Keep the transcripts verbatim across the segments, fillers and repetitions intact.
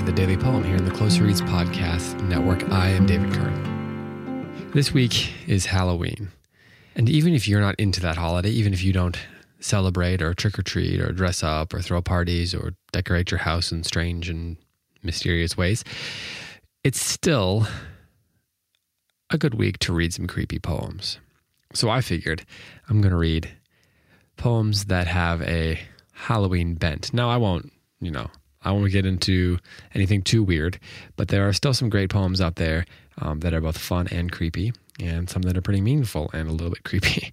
to The Daily Poem here in the Closer Reads Podcast Network. I am David Kern. This week is Halloween. And even if you're not into that holiday, even if you don't celebrate or trick-or-treat or dress up or throw parties or decorate your house in strange and mysterious ways, it's still a good week to read some creepy poems. So I figured I'm going to read poems that have a Halloween bent. Now, I won't, you know, I won't get into anything too weird, but there are still some great poems out there um, that are both fun and creepy, and some that are pretty meaningful and a little bit creepy.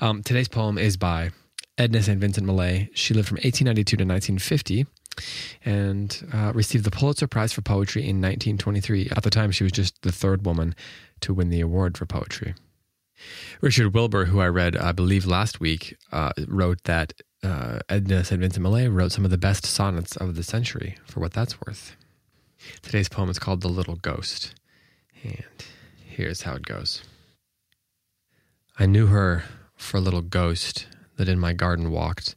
Um, today's poem is by Edna Saint Vincent Millay. She lived from eighteen ninety-two to nineteen fifty and uh, received the Pulitzer Prize for Poetry in nineteen twenty-three. At the time, she was just the third woman to win the award for poetry. Richard Wilbur, who I read, I believe, last week, uh, wrote that uh, Edna Saint Vincent Millay wrote some of the best sonnets of the century, for what that's worth. Today's poem is called The Little Ghost, and here's how it goes. I knew her for a little ghost that in my garden walked.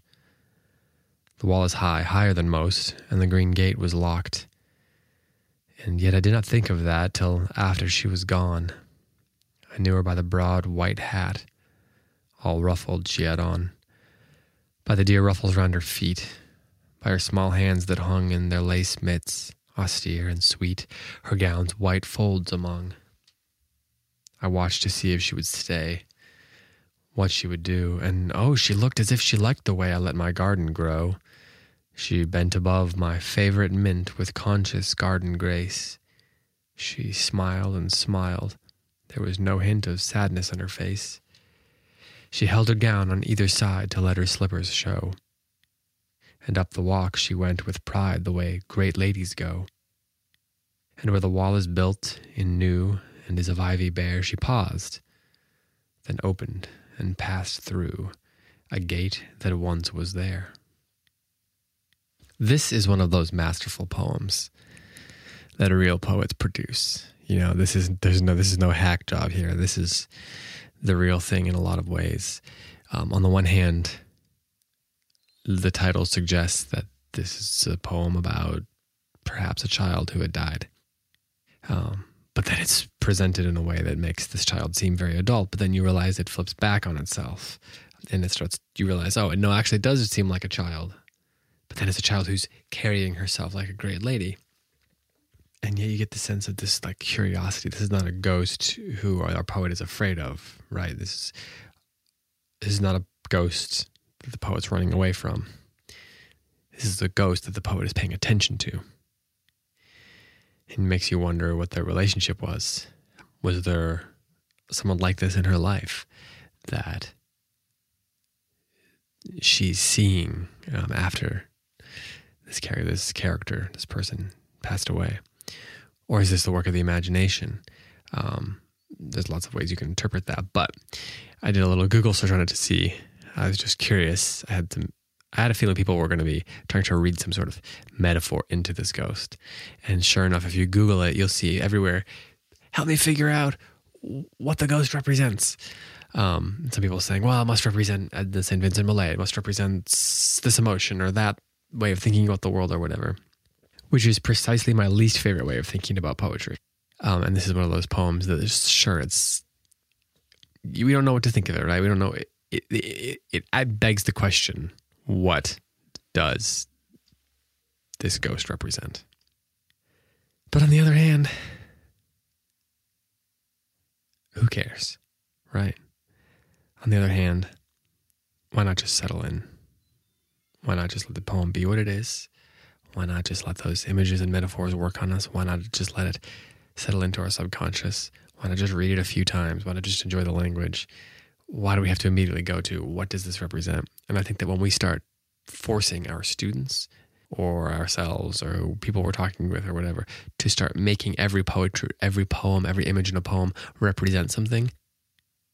The wall is high, higher than most, and the green gate was locked. And yet I did not think of that till after she was gone. I knew her by the broad white hat, all ruffled, she had on, by the deer ruffles round her feet, by her small hands that hung in their lace mitts, austere and sweet, her gown's white folds among. I watched to see if she would stay, what she would do, and oh, she looked as if she liked the way I let my garden grow. She bent above my favorite mint with conscious garden grace. She smiled and smiled. There was no hint of sadness on her face. She held her gown on either side to let her slippers show. And up the walk she went with pride the way great ladies go. And where the wall is built in new and is of ivy bare, she paused, then opened and passed through a gate that once was there. This is one of those masterful poems that real poets produce. You know, this is there's no this is no hack job here. This is the real thing in a lot of ways. Um, on the one hand, the title suggests that this is a poem about perhaps a child who had died, um, but then it's presented in a way that makes this child seem very adult. But then you realize it flips back on itself, and it starts. You realize, oh, no, actually, it does seem like a child, but then it's a child who's carrying herself like a great lady. And yet you get the sense of this like curiosity. This is not a ghost who our poet is afraid of, right? This is, this is not a ghost that the poet's running away from. This is a ghost that the poet is paying attention to. It makes you wonder what their relationship was. Was there someone like this in her life that she's seeing um, after this character, this character, this person passed away? Or is this the work of the imagination? Um, there's lots of ways you can interpret that, but I did a little Google search on it to see. I was just curious. I had some, I had a feeling people were going to be trying to read some sort of metaphor into this ghost. And sure enough, if you Google it, you'll see everywhere, help me figure out what the ghost represents. Um, some people saying, well, it must represent the Saint Vincent Millay. It must represent this emotion or that way of thinking about the world or whatever. Which is precisely my least favorite way of thinking about poetry. Um, and this is one of those poems that is, sure, it's, we don't know what to think of it, right? We don't know. It, it, it, it, it begs the question, what does this ghost represent? But on the other hand, who cares, right? On the other hand, why not just settle in? Why not just let the poem be what it is? Why not just let those images and metaphors work on us? Why not just let it settle into our subconscious? Why not just read it a few times? Why not just enjoy the language? Why do we have to immediately go to what does this represent? And I think that when we start forcing our students or ourselves or people we're talking with or whatever to start making every poetry, every poem, every image in a poem represent something,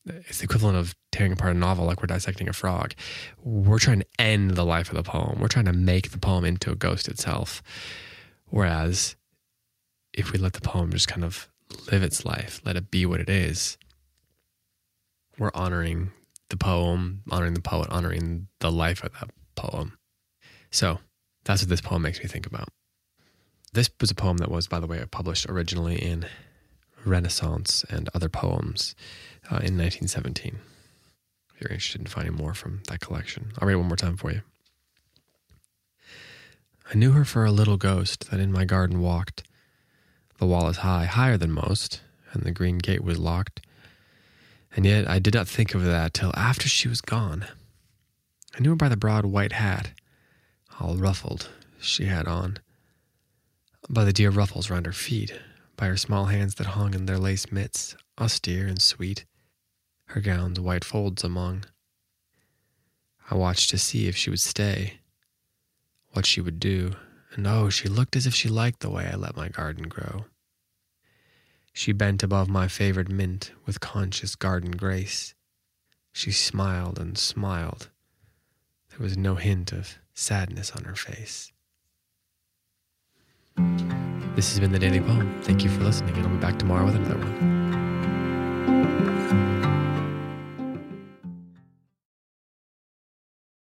it's the equivalent of tearing apart a novel like we're dissecting a frog. We're trying to end the life of the poem. We're trying to make the poem into a ghost itself. Whereas if we let the poem just kind of live its life, let it be what it is, we're honoring the poem, honoring the poet, honoring the life of that poem. So that's what this poem makes me think about. This was a poem that was, by the way, published originally in Renaissance and Other Poems uh, in nineteen seventeen. If you're interested in finding more from that collection, I'll read it one more time for you. I knew her for a little ghost that in my garden walked. The wall is high, higher than most, and the green gate was locked. And yet I did not think of that till after she was gone. I knew her by the broad white hat, all ruffled, she had on, by the dear ruffles round her feet, by her small hands that hung in their lace mitts, austere and sweet, her gown's white folds among. I watched to see if she would stay, what she would do, and oh, she looked as if she liked the way I let my garden grow. She bent above my favored mint with conscious garden grace. She smiled and smiled. There was no hint of sadness on her face. This has been The Daily Poem. Thank you for listening, and I'll be back tomorrow with another one.